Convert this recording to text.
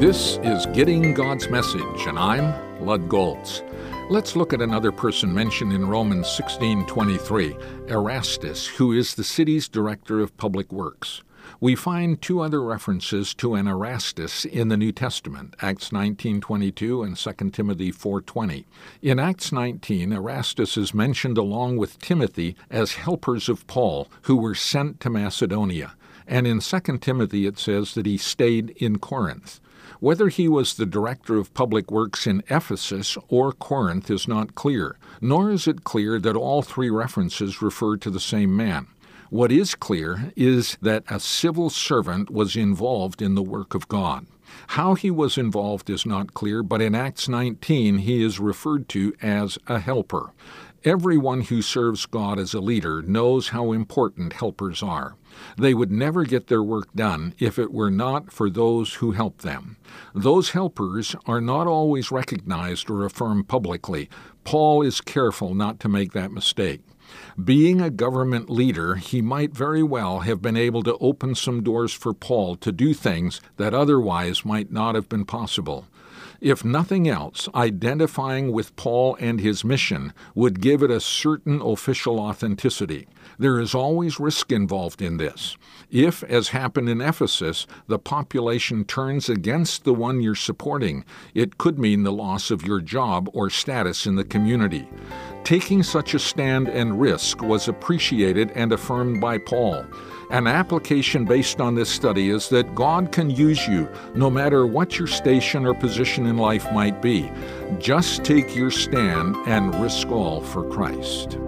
This is Getting God's Message, and I'm Lud Golds. Let's look at another person mentioned in Romans 16:23, Erastus, who is the city's director of public works. We find two other references to an Erastus in the New Testament, Acts 19:22 and 2 Timothy 4:20. In Acts 19, Erastus is mentioned along with Timothy as helpers of Paul, who were sent to Macedonia. And in 2 Timothy it says that he stayed in Corinth. Whether he was the director of public works in Ephesus or Corinth is not clear, nor is it clear that all three references refer to the same man. What is clear is that a civil servant was involved in the work of God. How he was involved is not clear, but in Acts 19 he is referred to as a helper. Everyone who serves God as a leader knows how important helpers are. They would never get their work done if it were not for those who help them. Those helpers are not always recognized or affirmed publicly. Paul is careful not to make that mistake. Being a government leader, he might very well have been able to open some doors for Paul to do things that otherwise might not have been possible. If nothing else, identifying with Paul and his mission would give it a certain official authenticity. There is always risk involved in this. If, as happened in Ephesus, the population turns against the one you're supporting, it could mean the loss of your job or status in the community. Taking such a stand and risk was appreciated and affirmed by Paul. An application based on this study is that God can use you no matter what your station or position in life might be. Just take your stand and risk all for Christ.